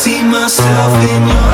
see myself in your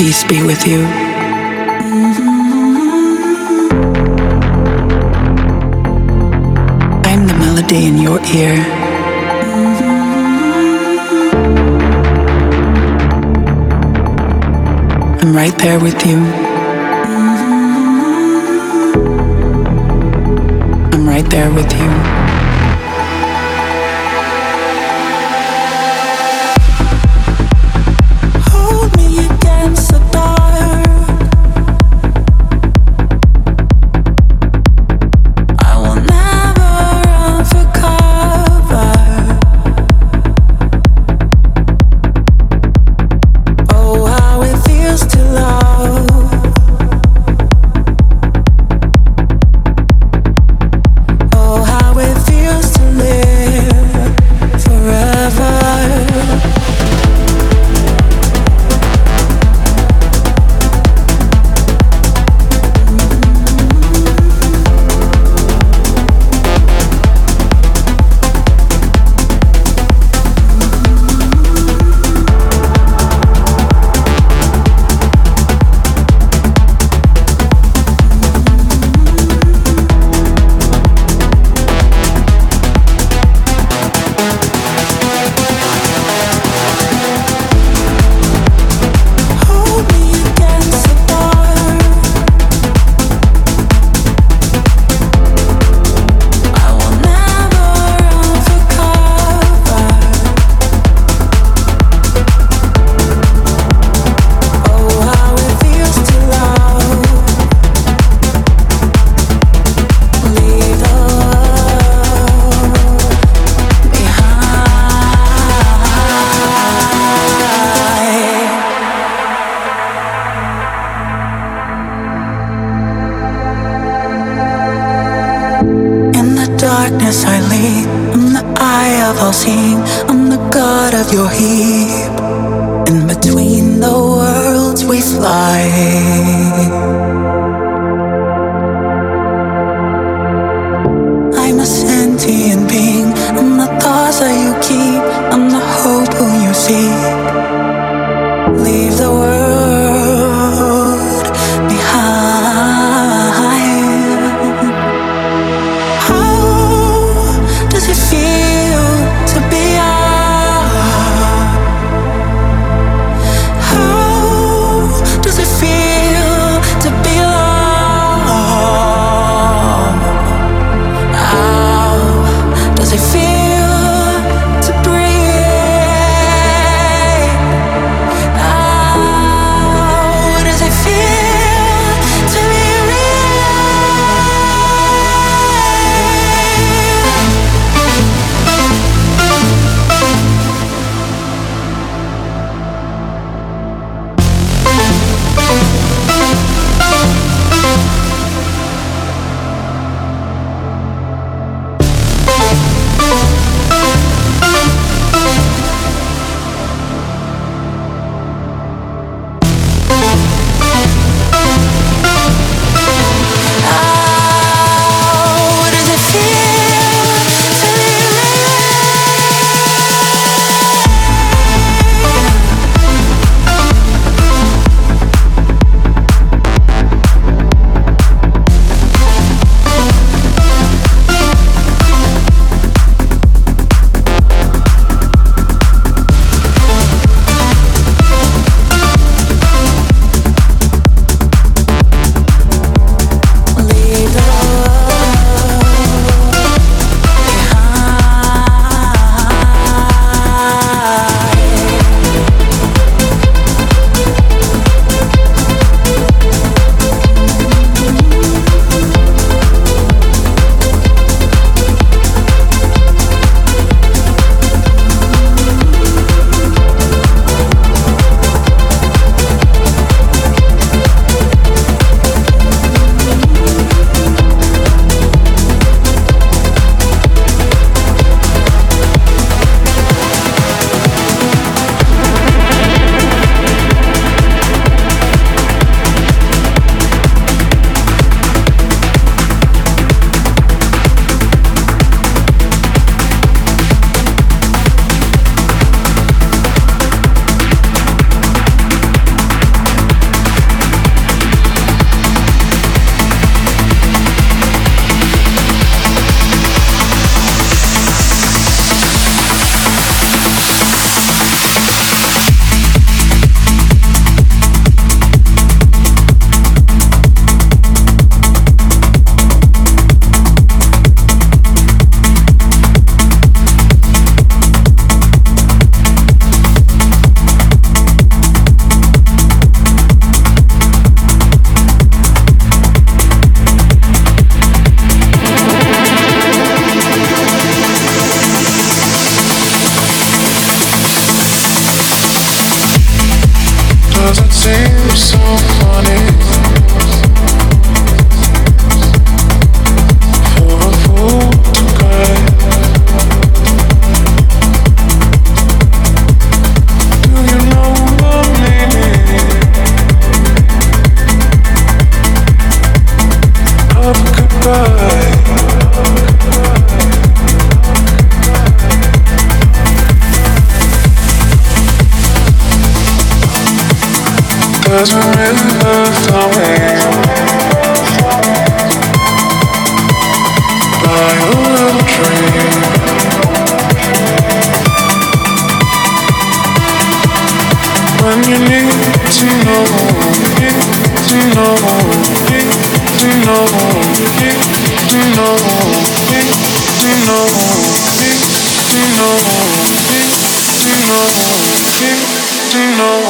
Peace be with you. I am the melody in your ear. I'm right there with you. I'm right there with you. 'Cause we're in the flowing by a little dream. When you need to know, need to know, need to know, need to know, need to know, need to know, need to know, need to know.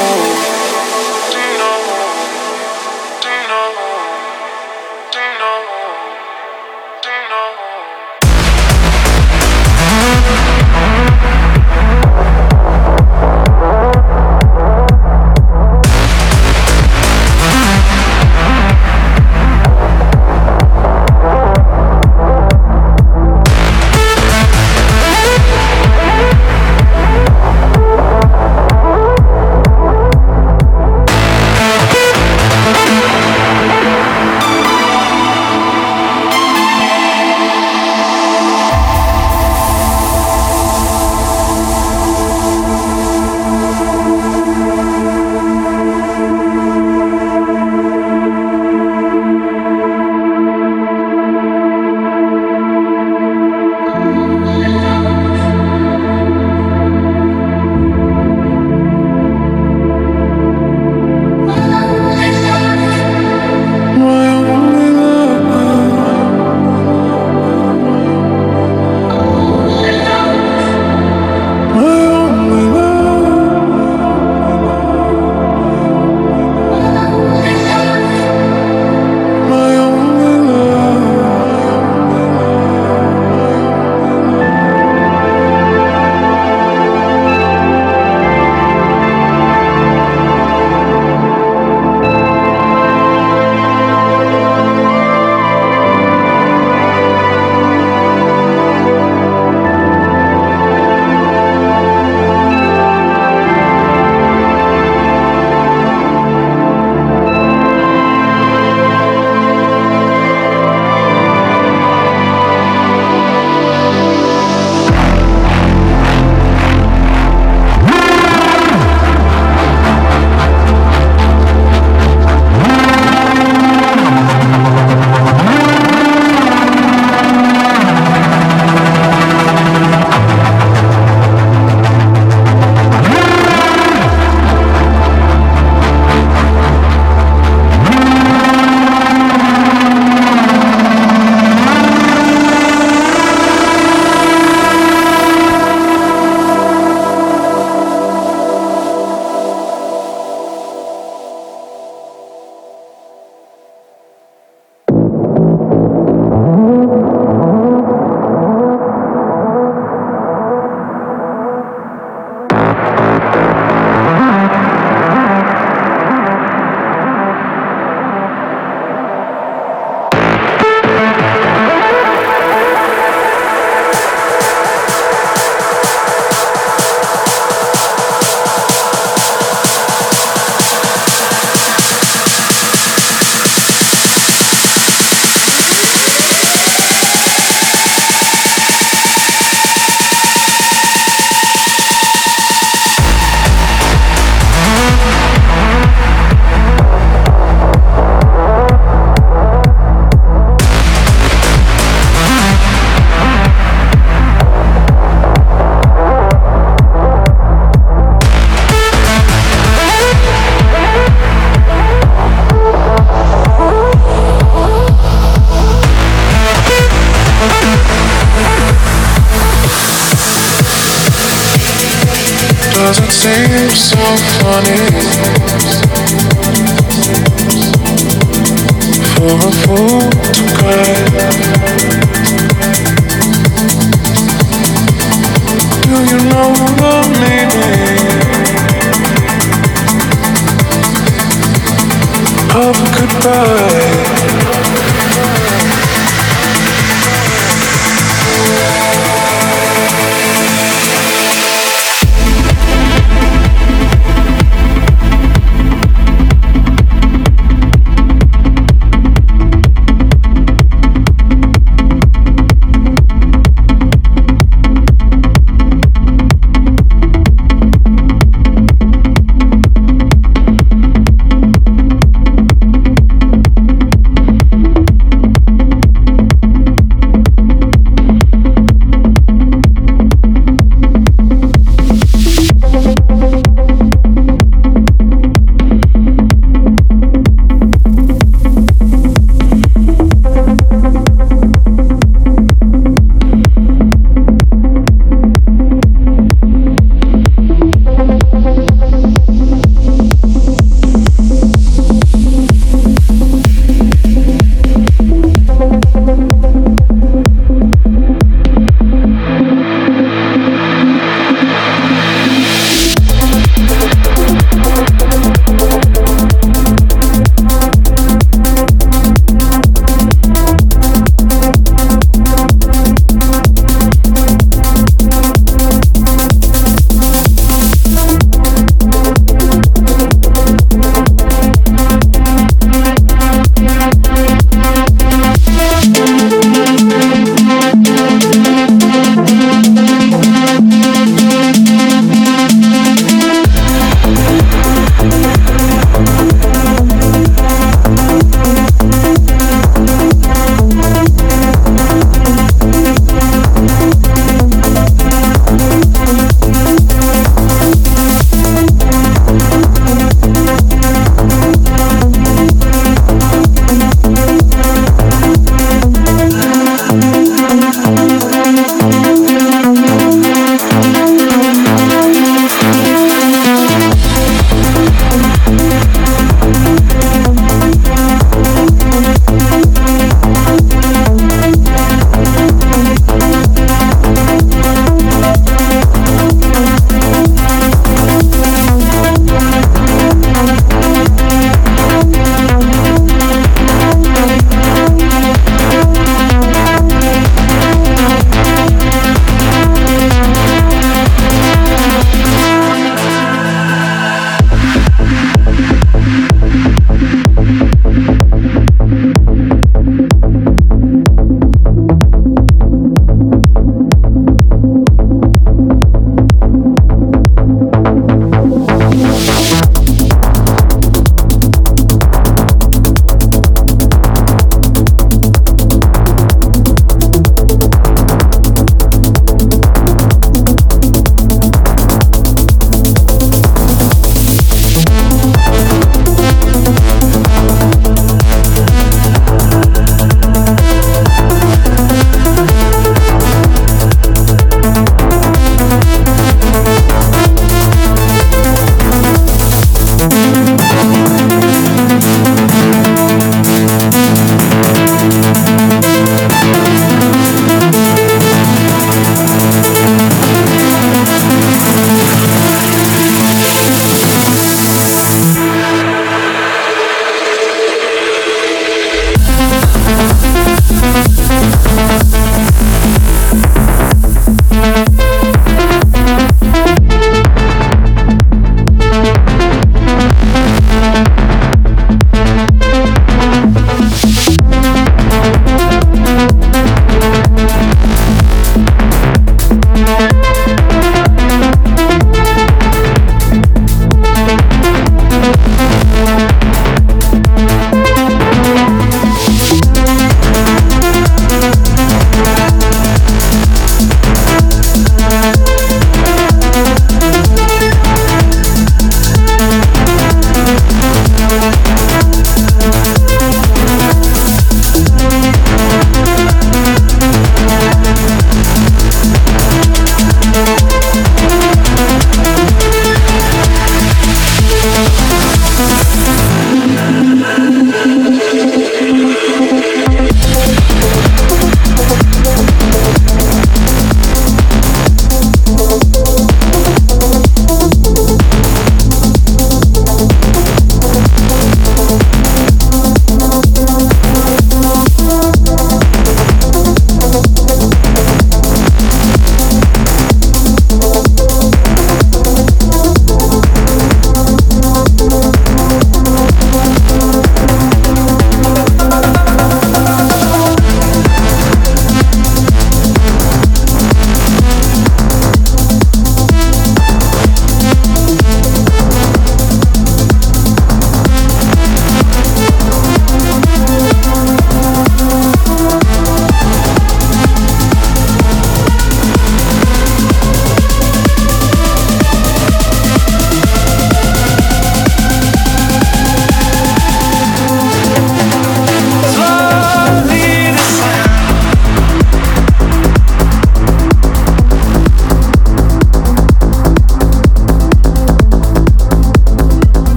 Doesn't seem so funny for a fool to cry. Do you know the meaning of a goodbye?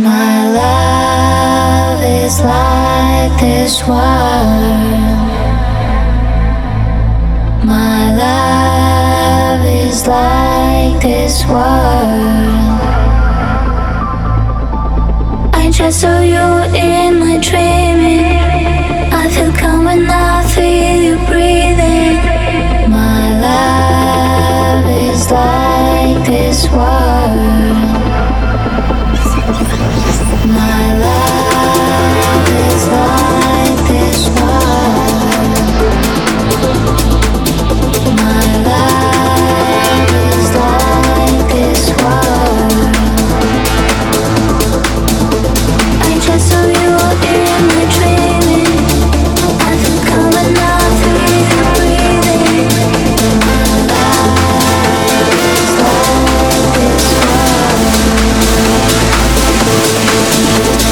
My love is like this world. My love is like this world. I just saw you in my dreaming. I feel calm when I feel you breathing. My love is like this world. My love is like this world. My love is like this world. I just saw you in my dreaming. I feel calm and I feel breathing. My love is like this world.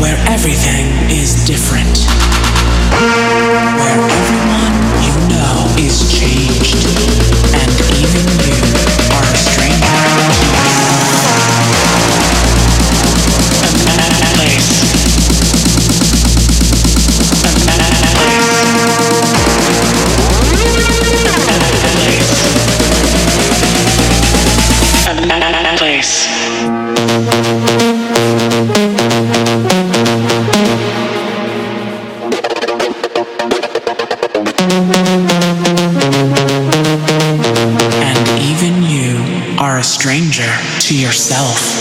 where everything is different, where everyone you know is changed, and even you are a stranger to a place. And even you are a stranger to yourself.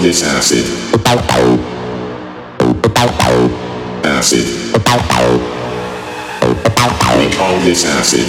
This acid. Acid. We call this acid. Acid. We call this acid.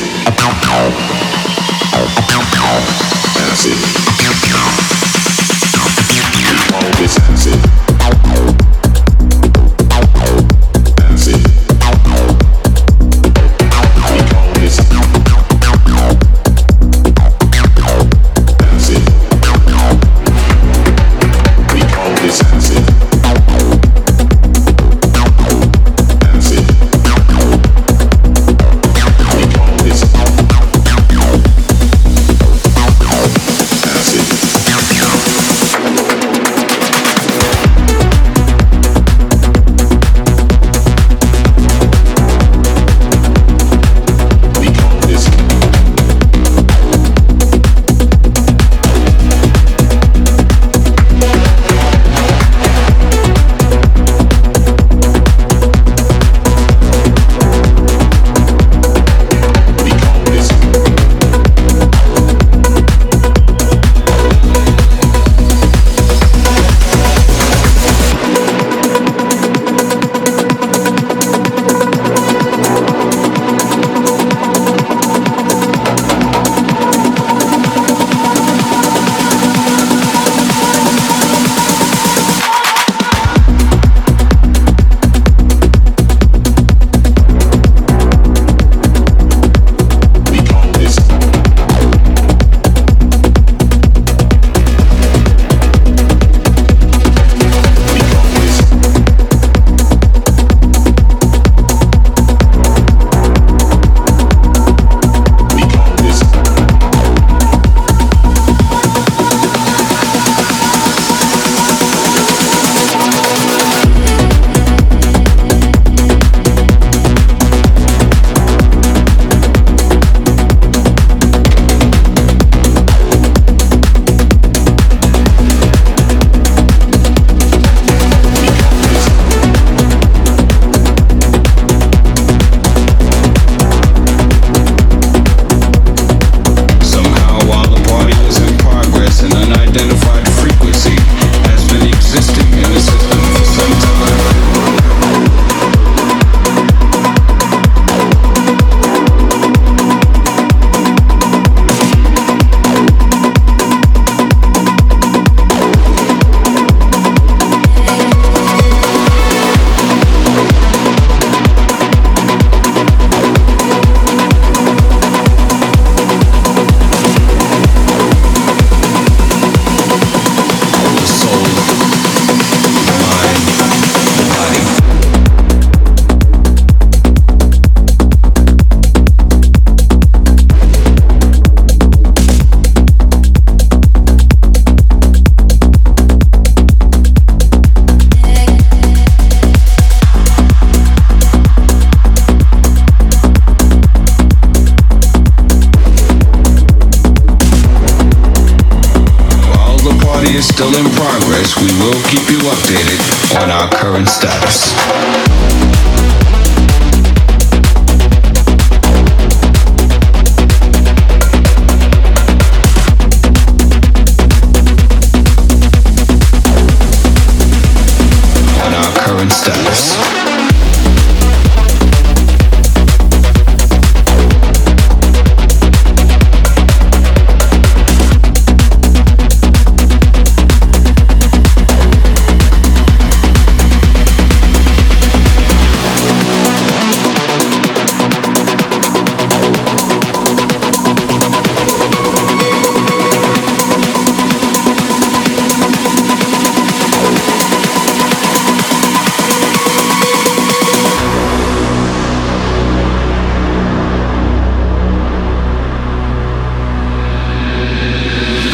We'll keep you updated on our current status.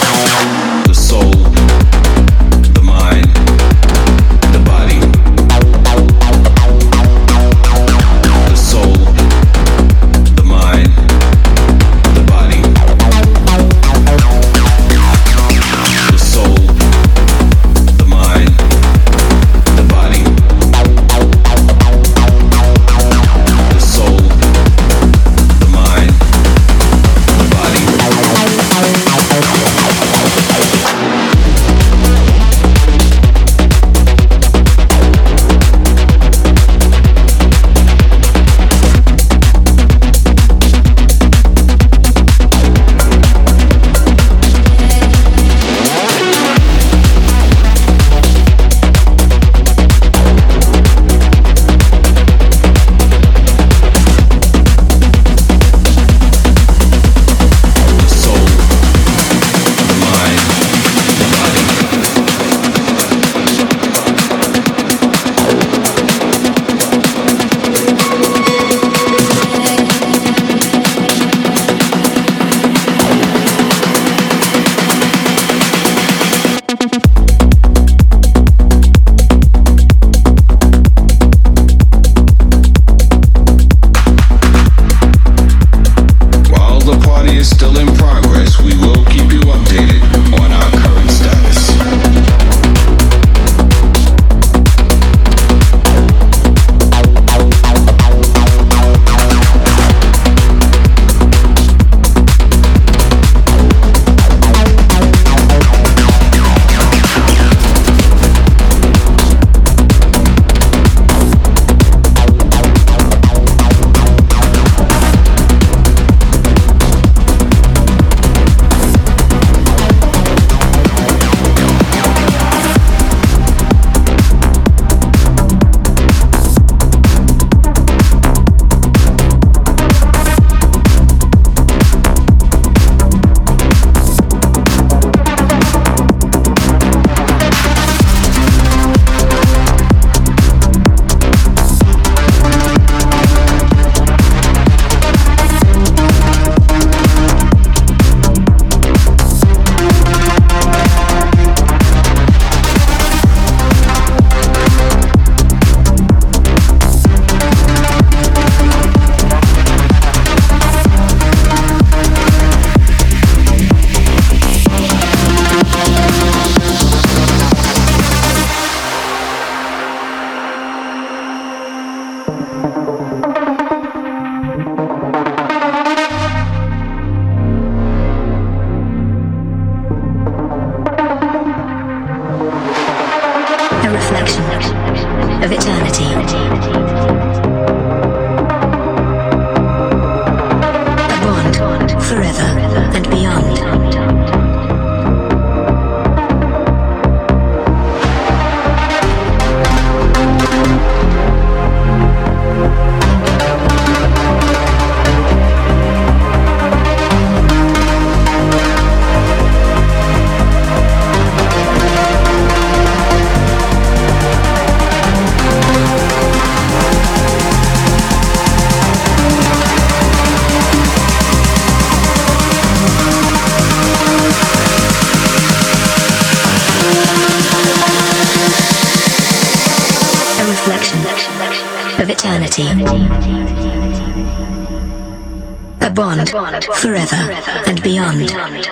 The soul, the mind, the body. eternity. A bond forever and beyond. Forever and beyond.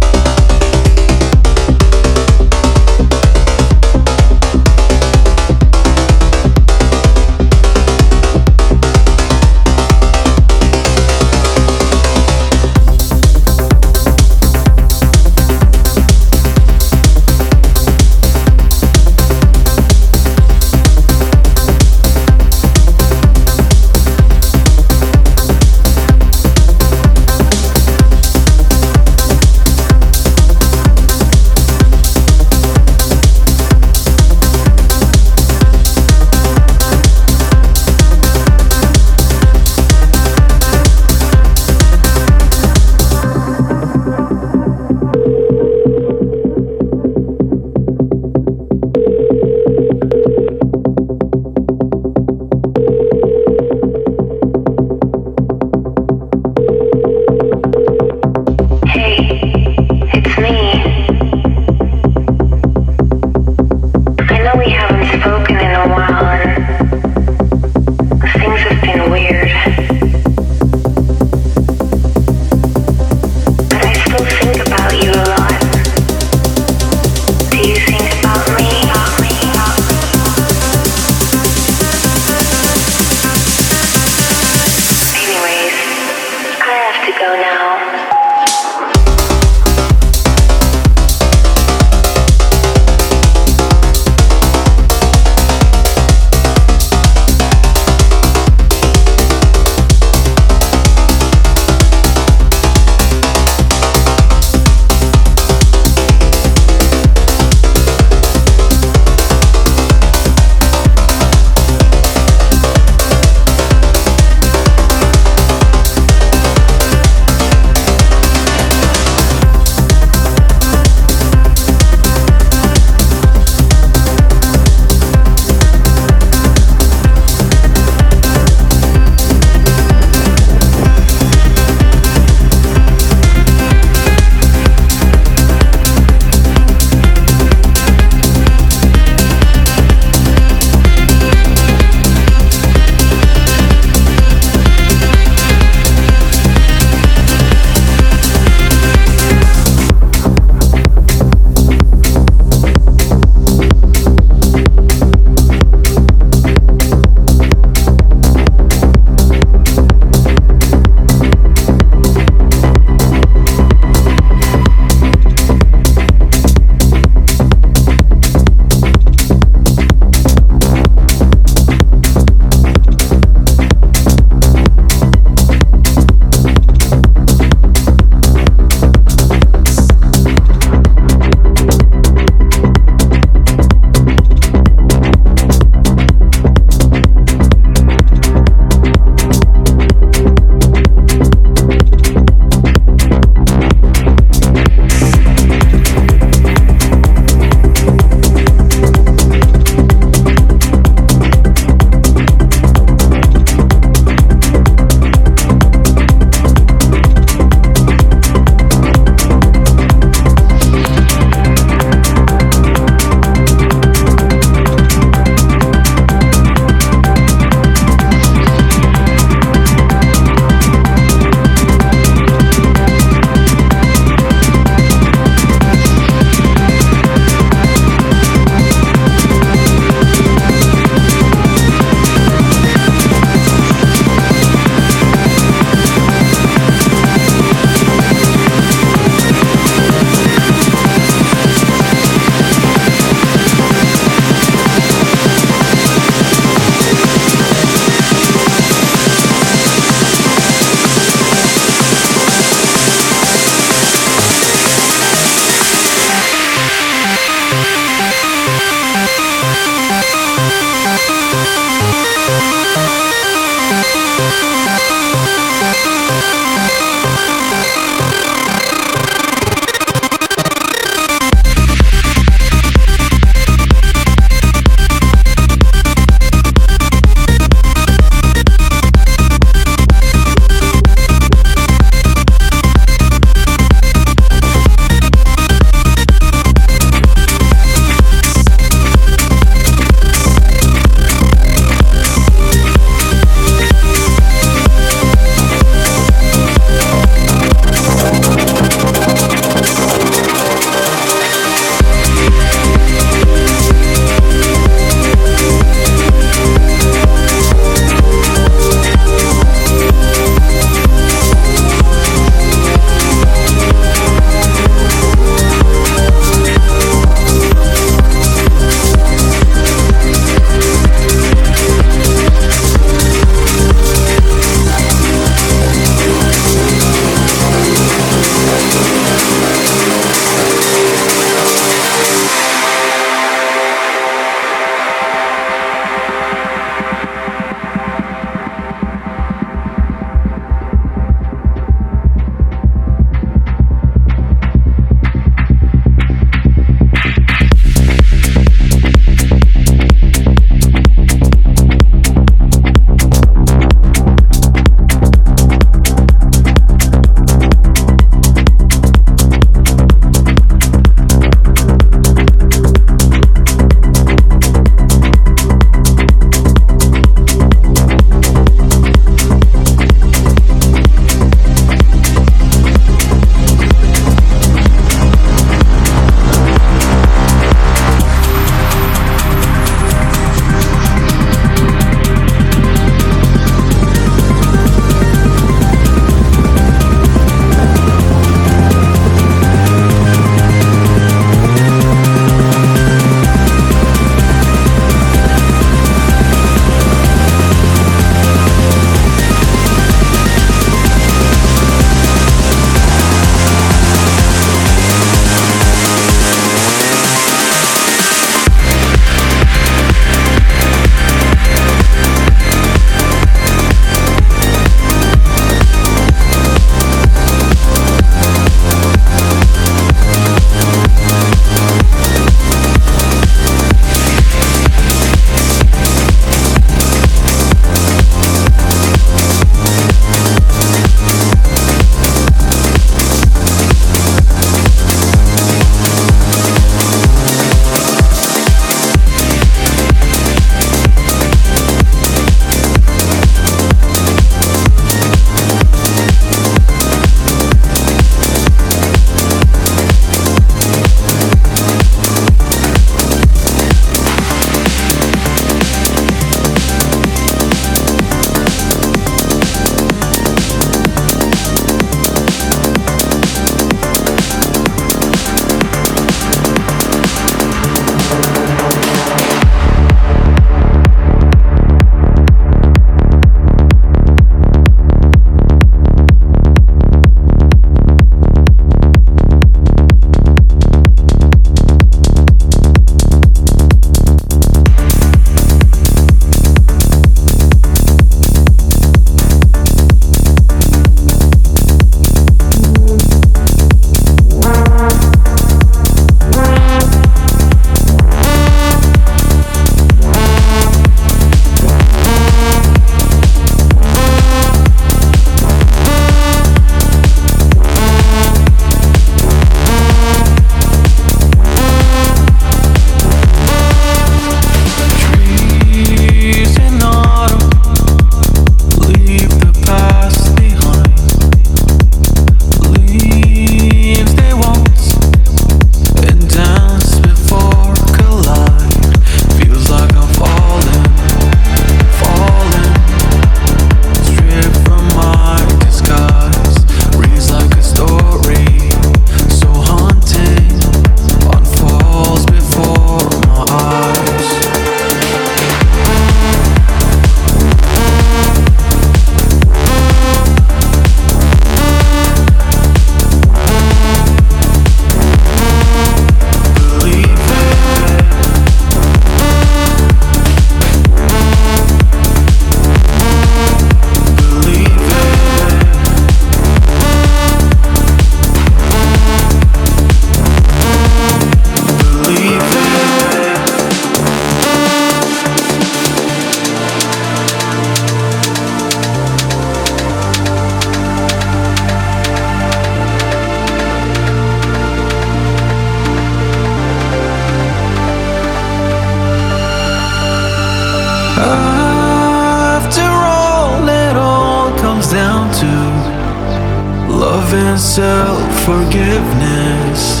something self-forgiveness,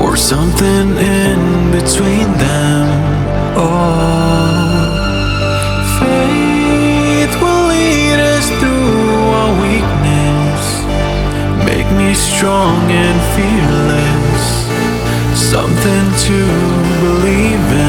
or something in between them. Oh, faith will lead us through our weakness, make me strong and fearless, something to believe in.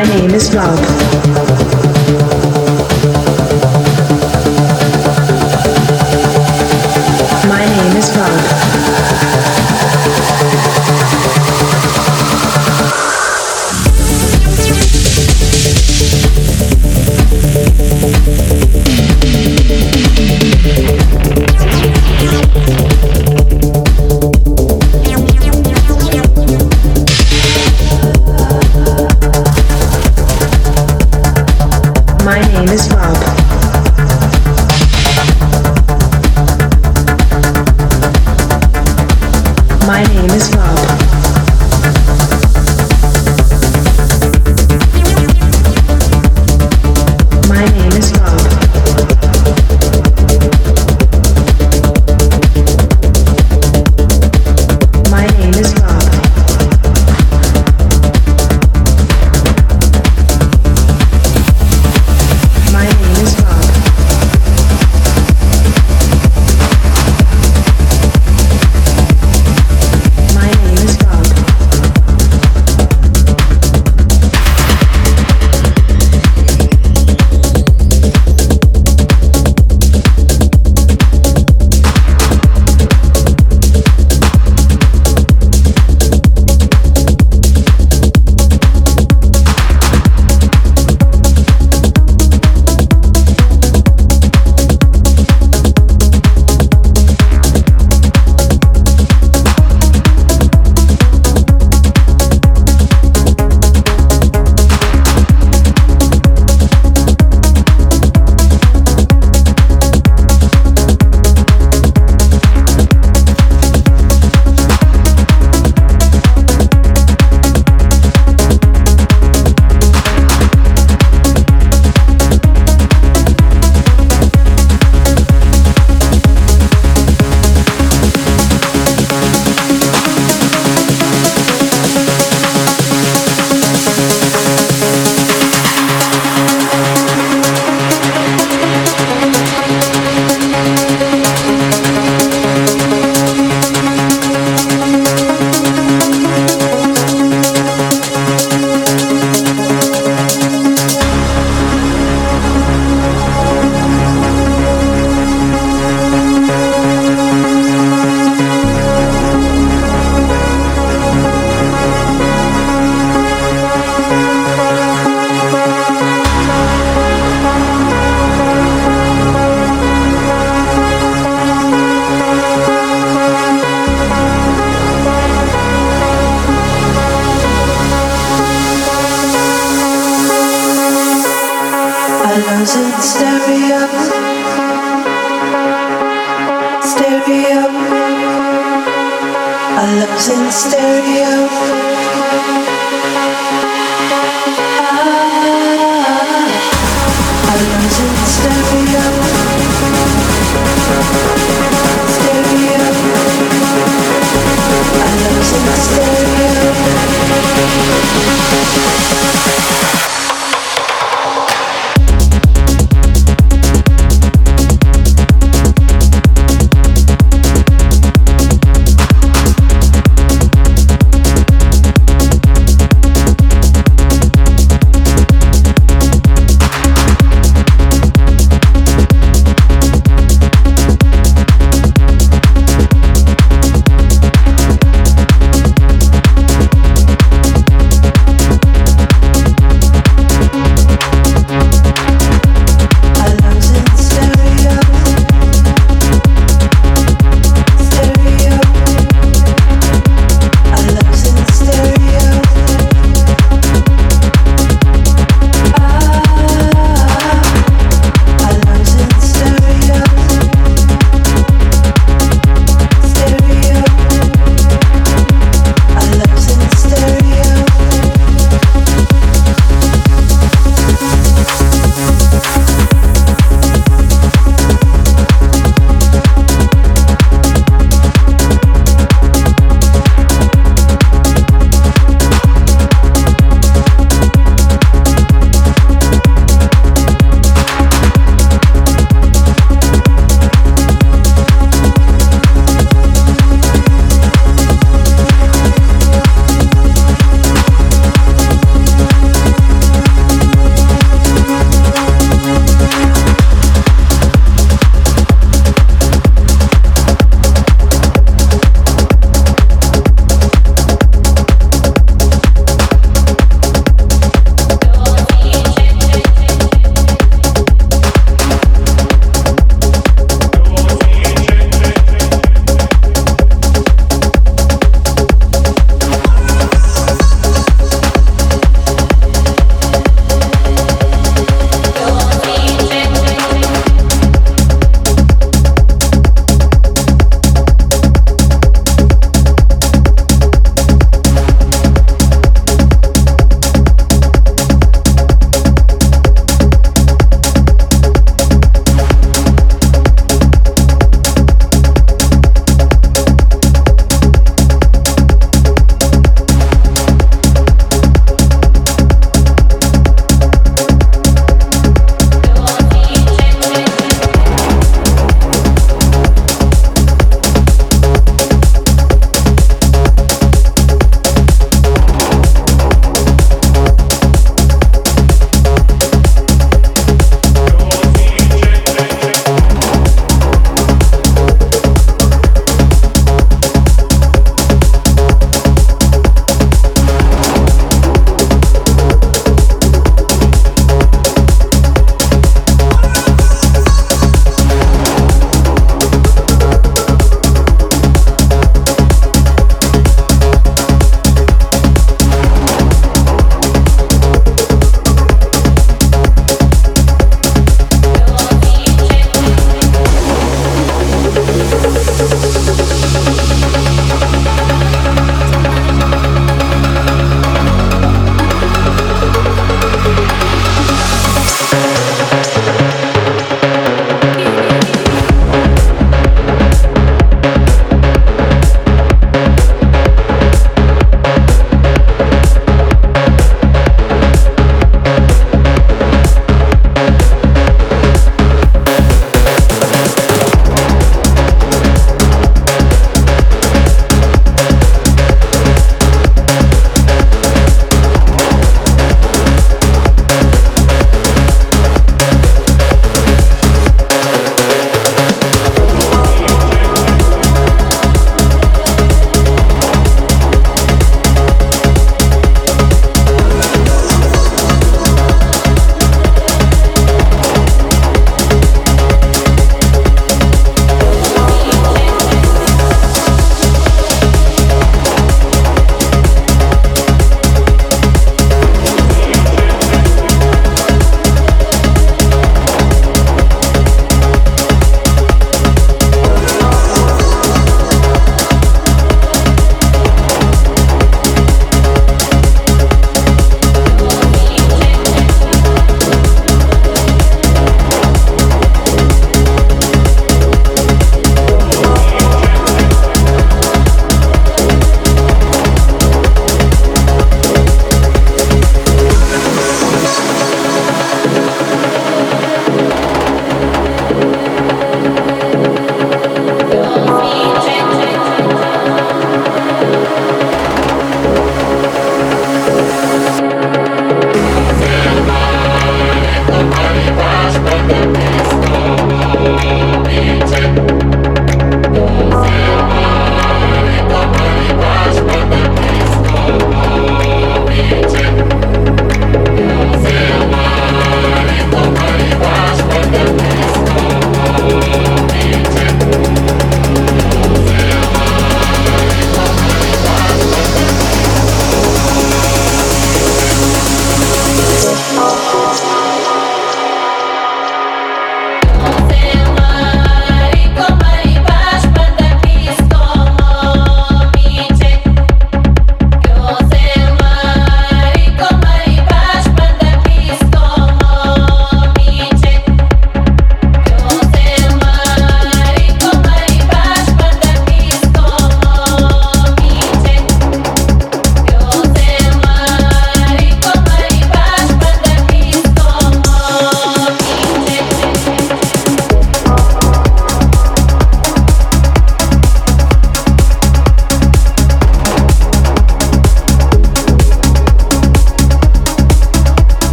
My name is Rob.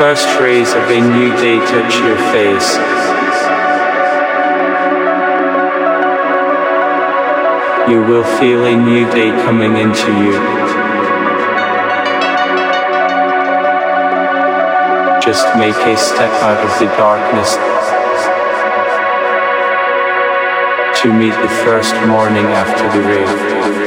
first rays of a new day touch your face. You will feel a new day coming into you. Just make a step out of the darkness to meet the first morning after the rain.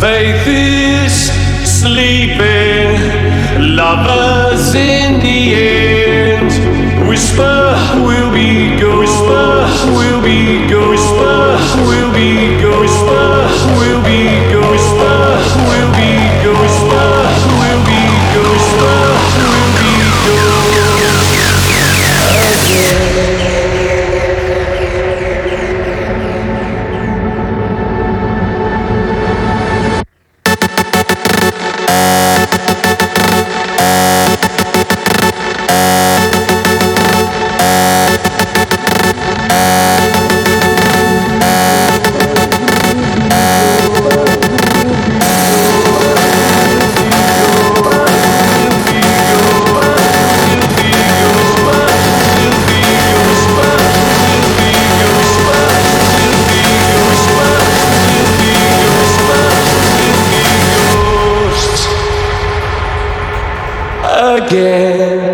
Faith is sleeping, lovers in the end. Whisper, we'll be ghosts. Whisper, we'll be ghosts. Whisper, we'll be ghosts. Whisper, we'll be ghosts. Whisper, we'll be ghosts. Whisper, we'll be ghosts. Whisper, we'll be ghosts again.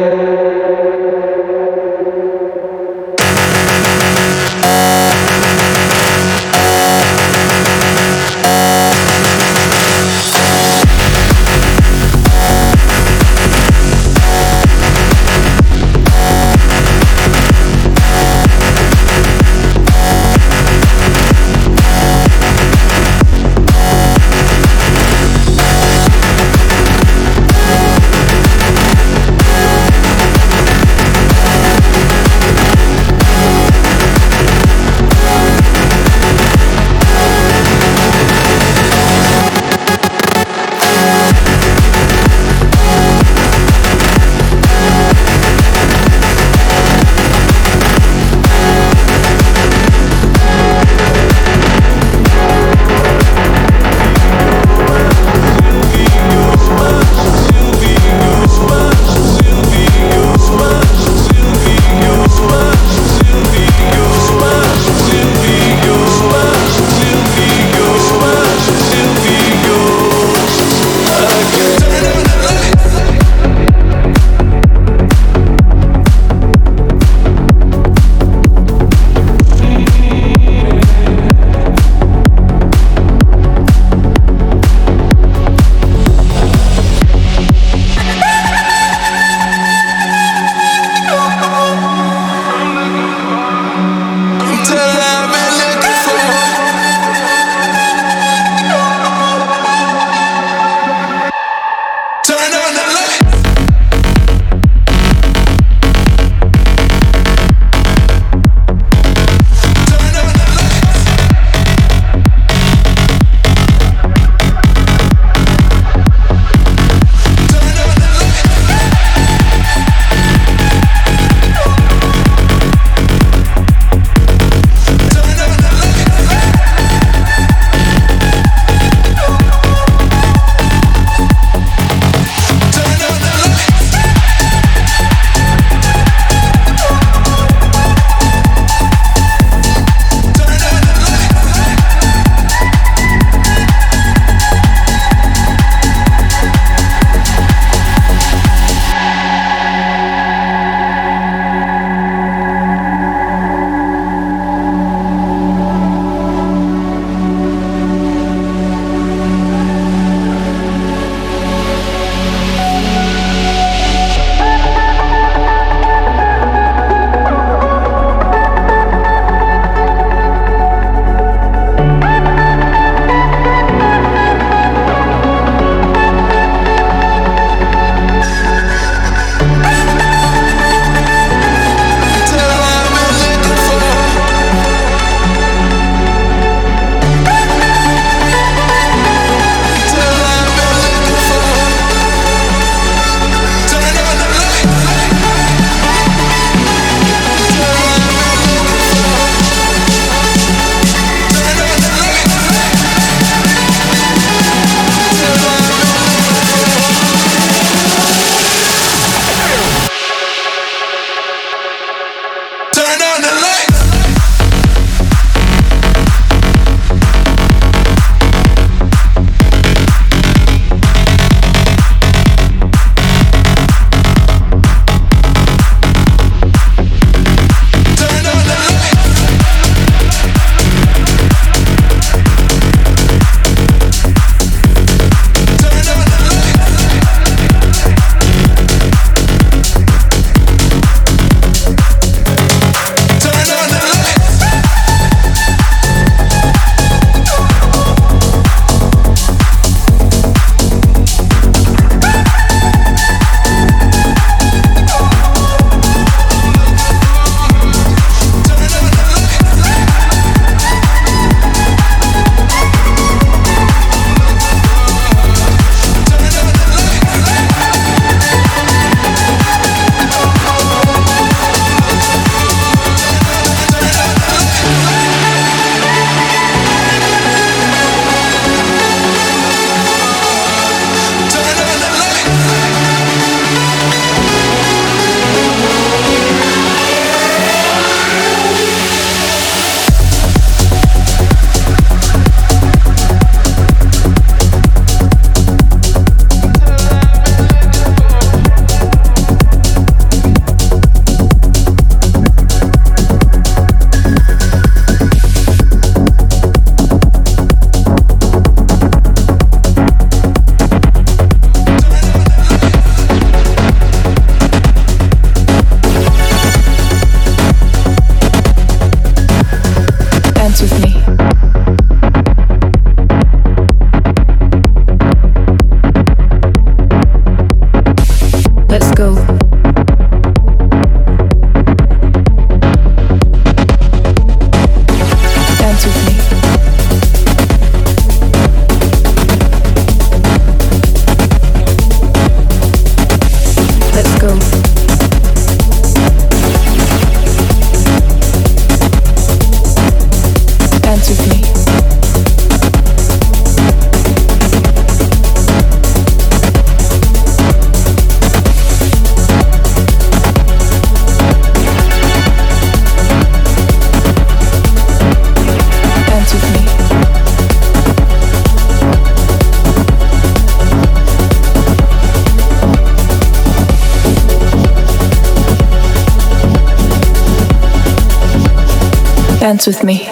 Dance with me.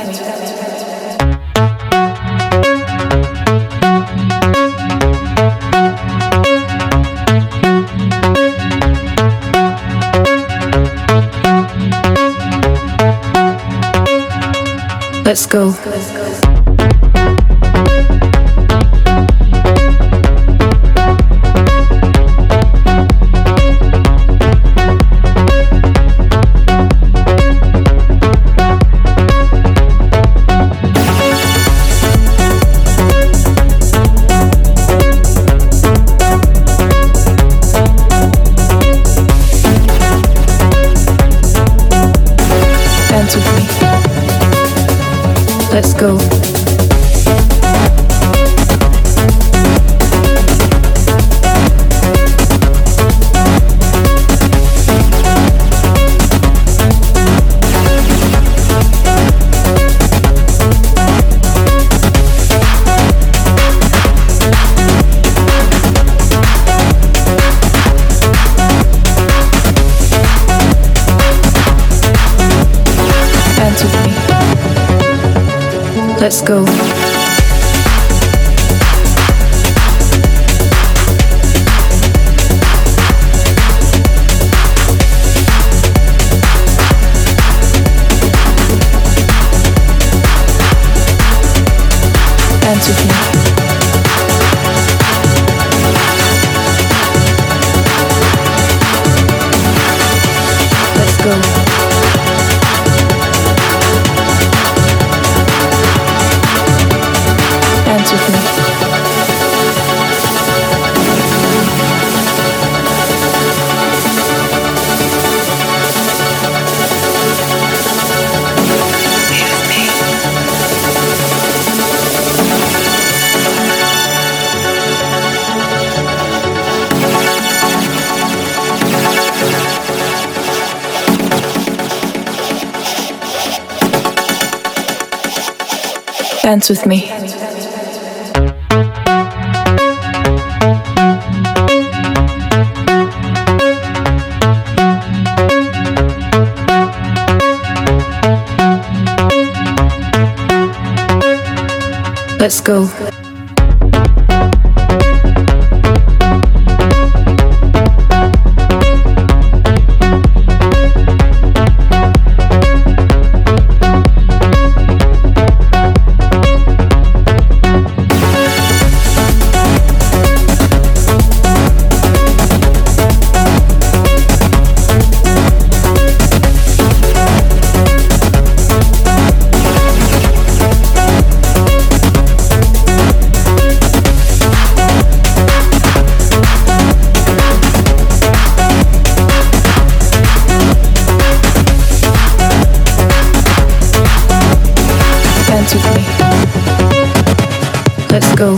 Let's go. Let's go. Dance with me. Let's go. Dance with me. Let's go. With me. Dance with me. Let's go. Dance with me. Let's go.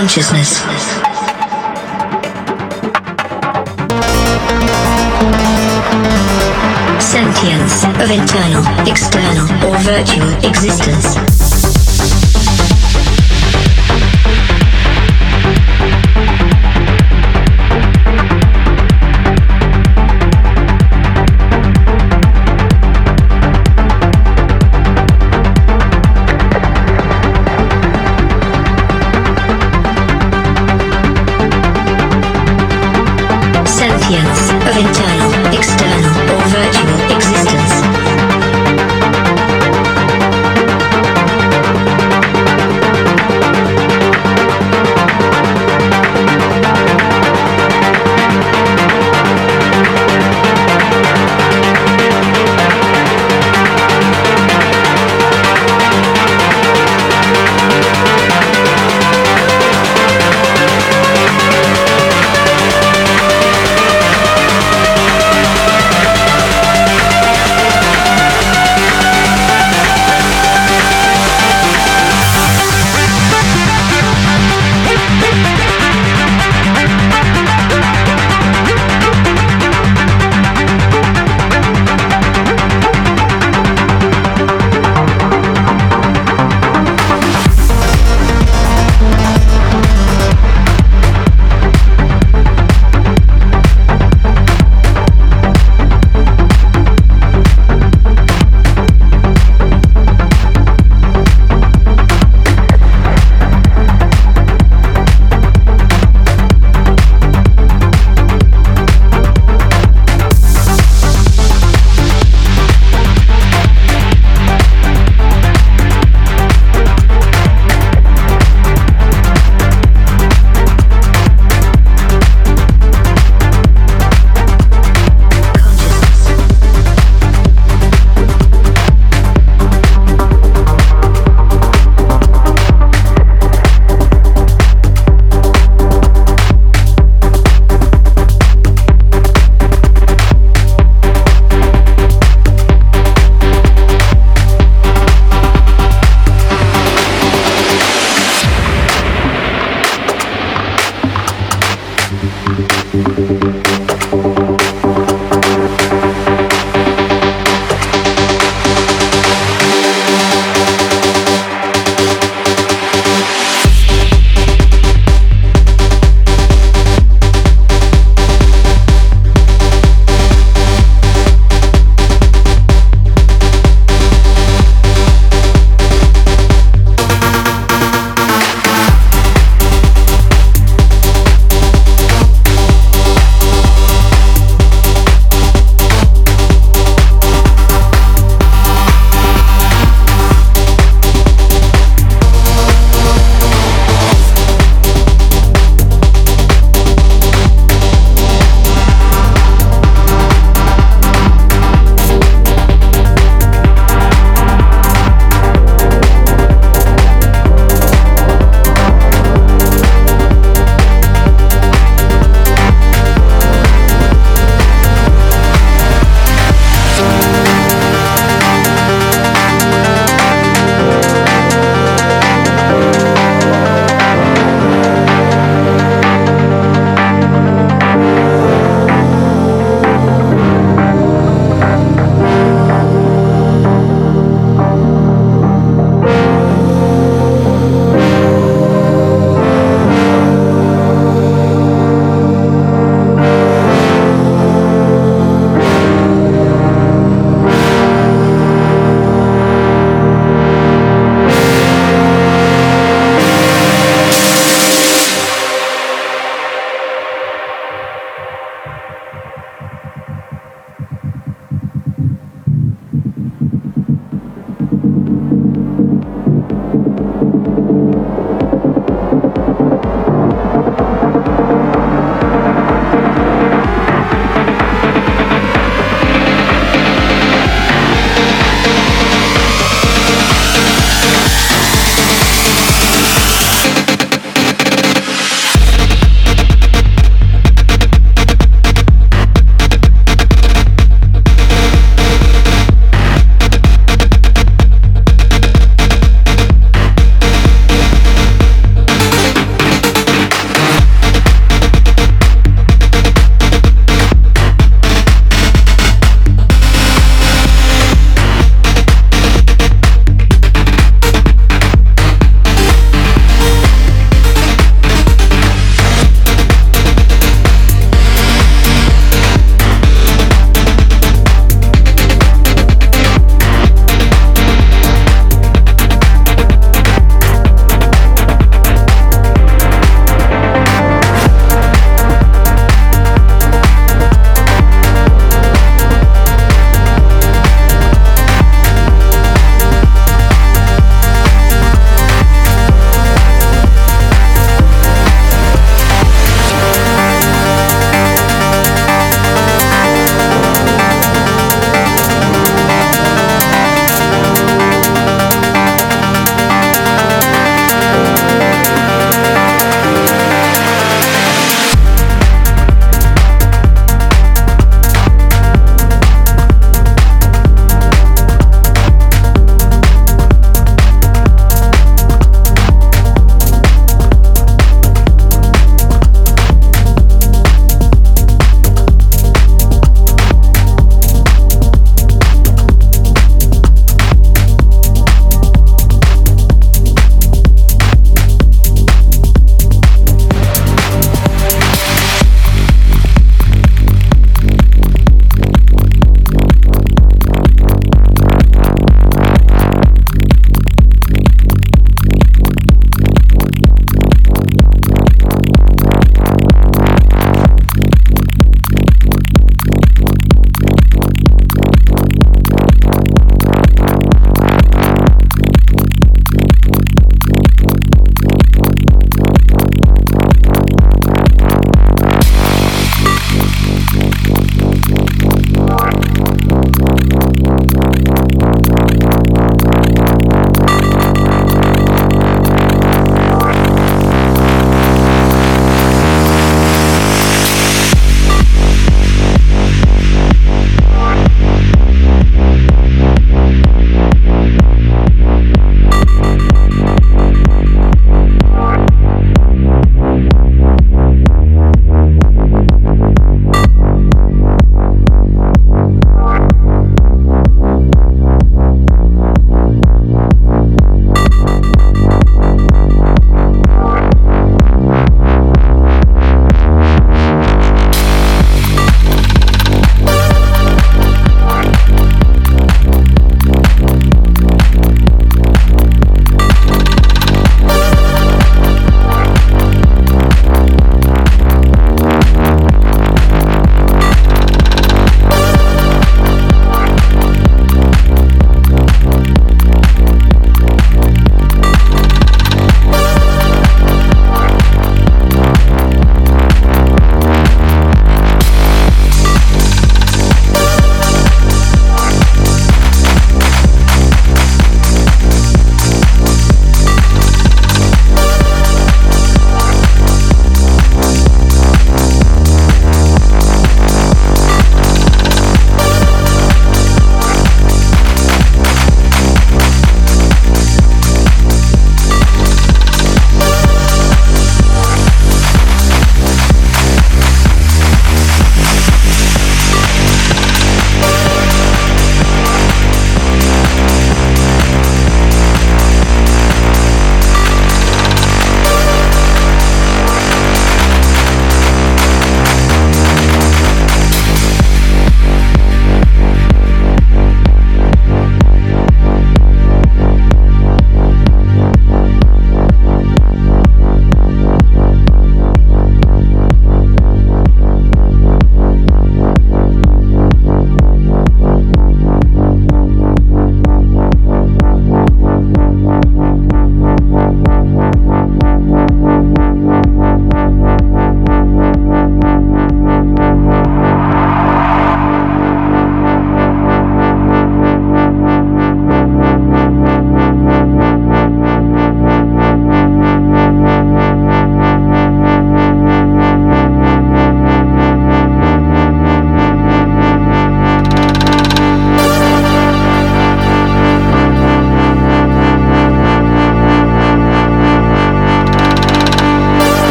consciousness. Sentience of internal, external, or virtual existence.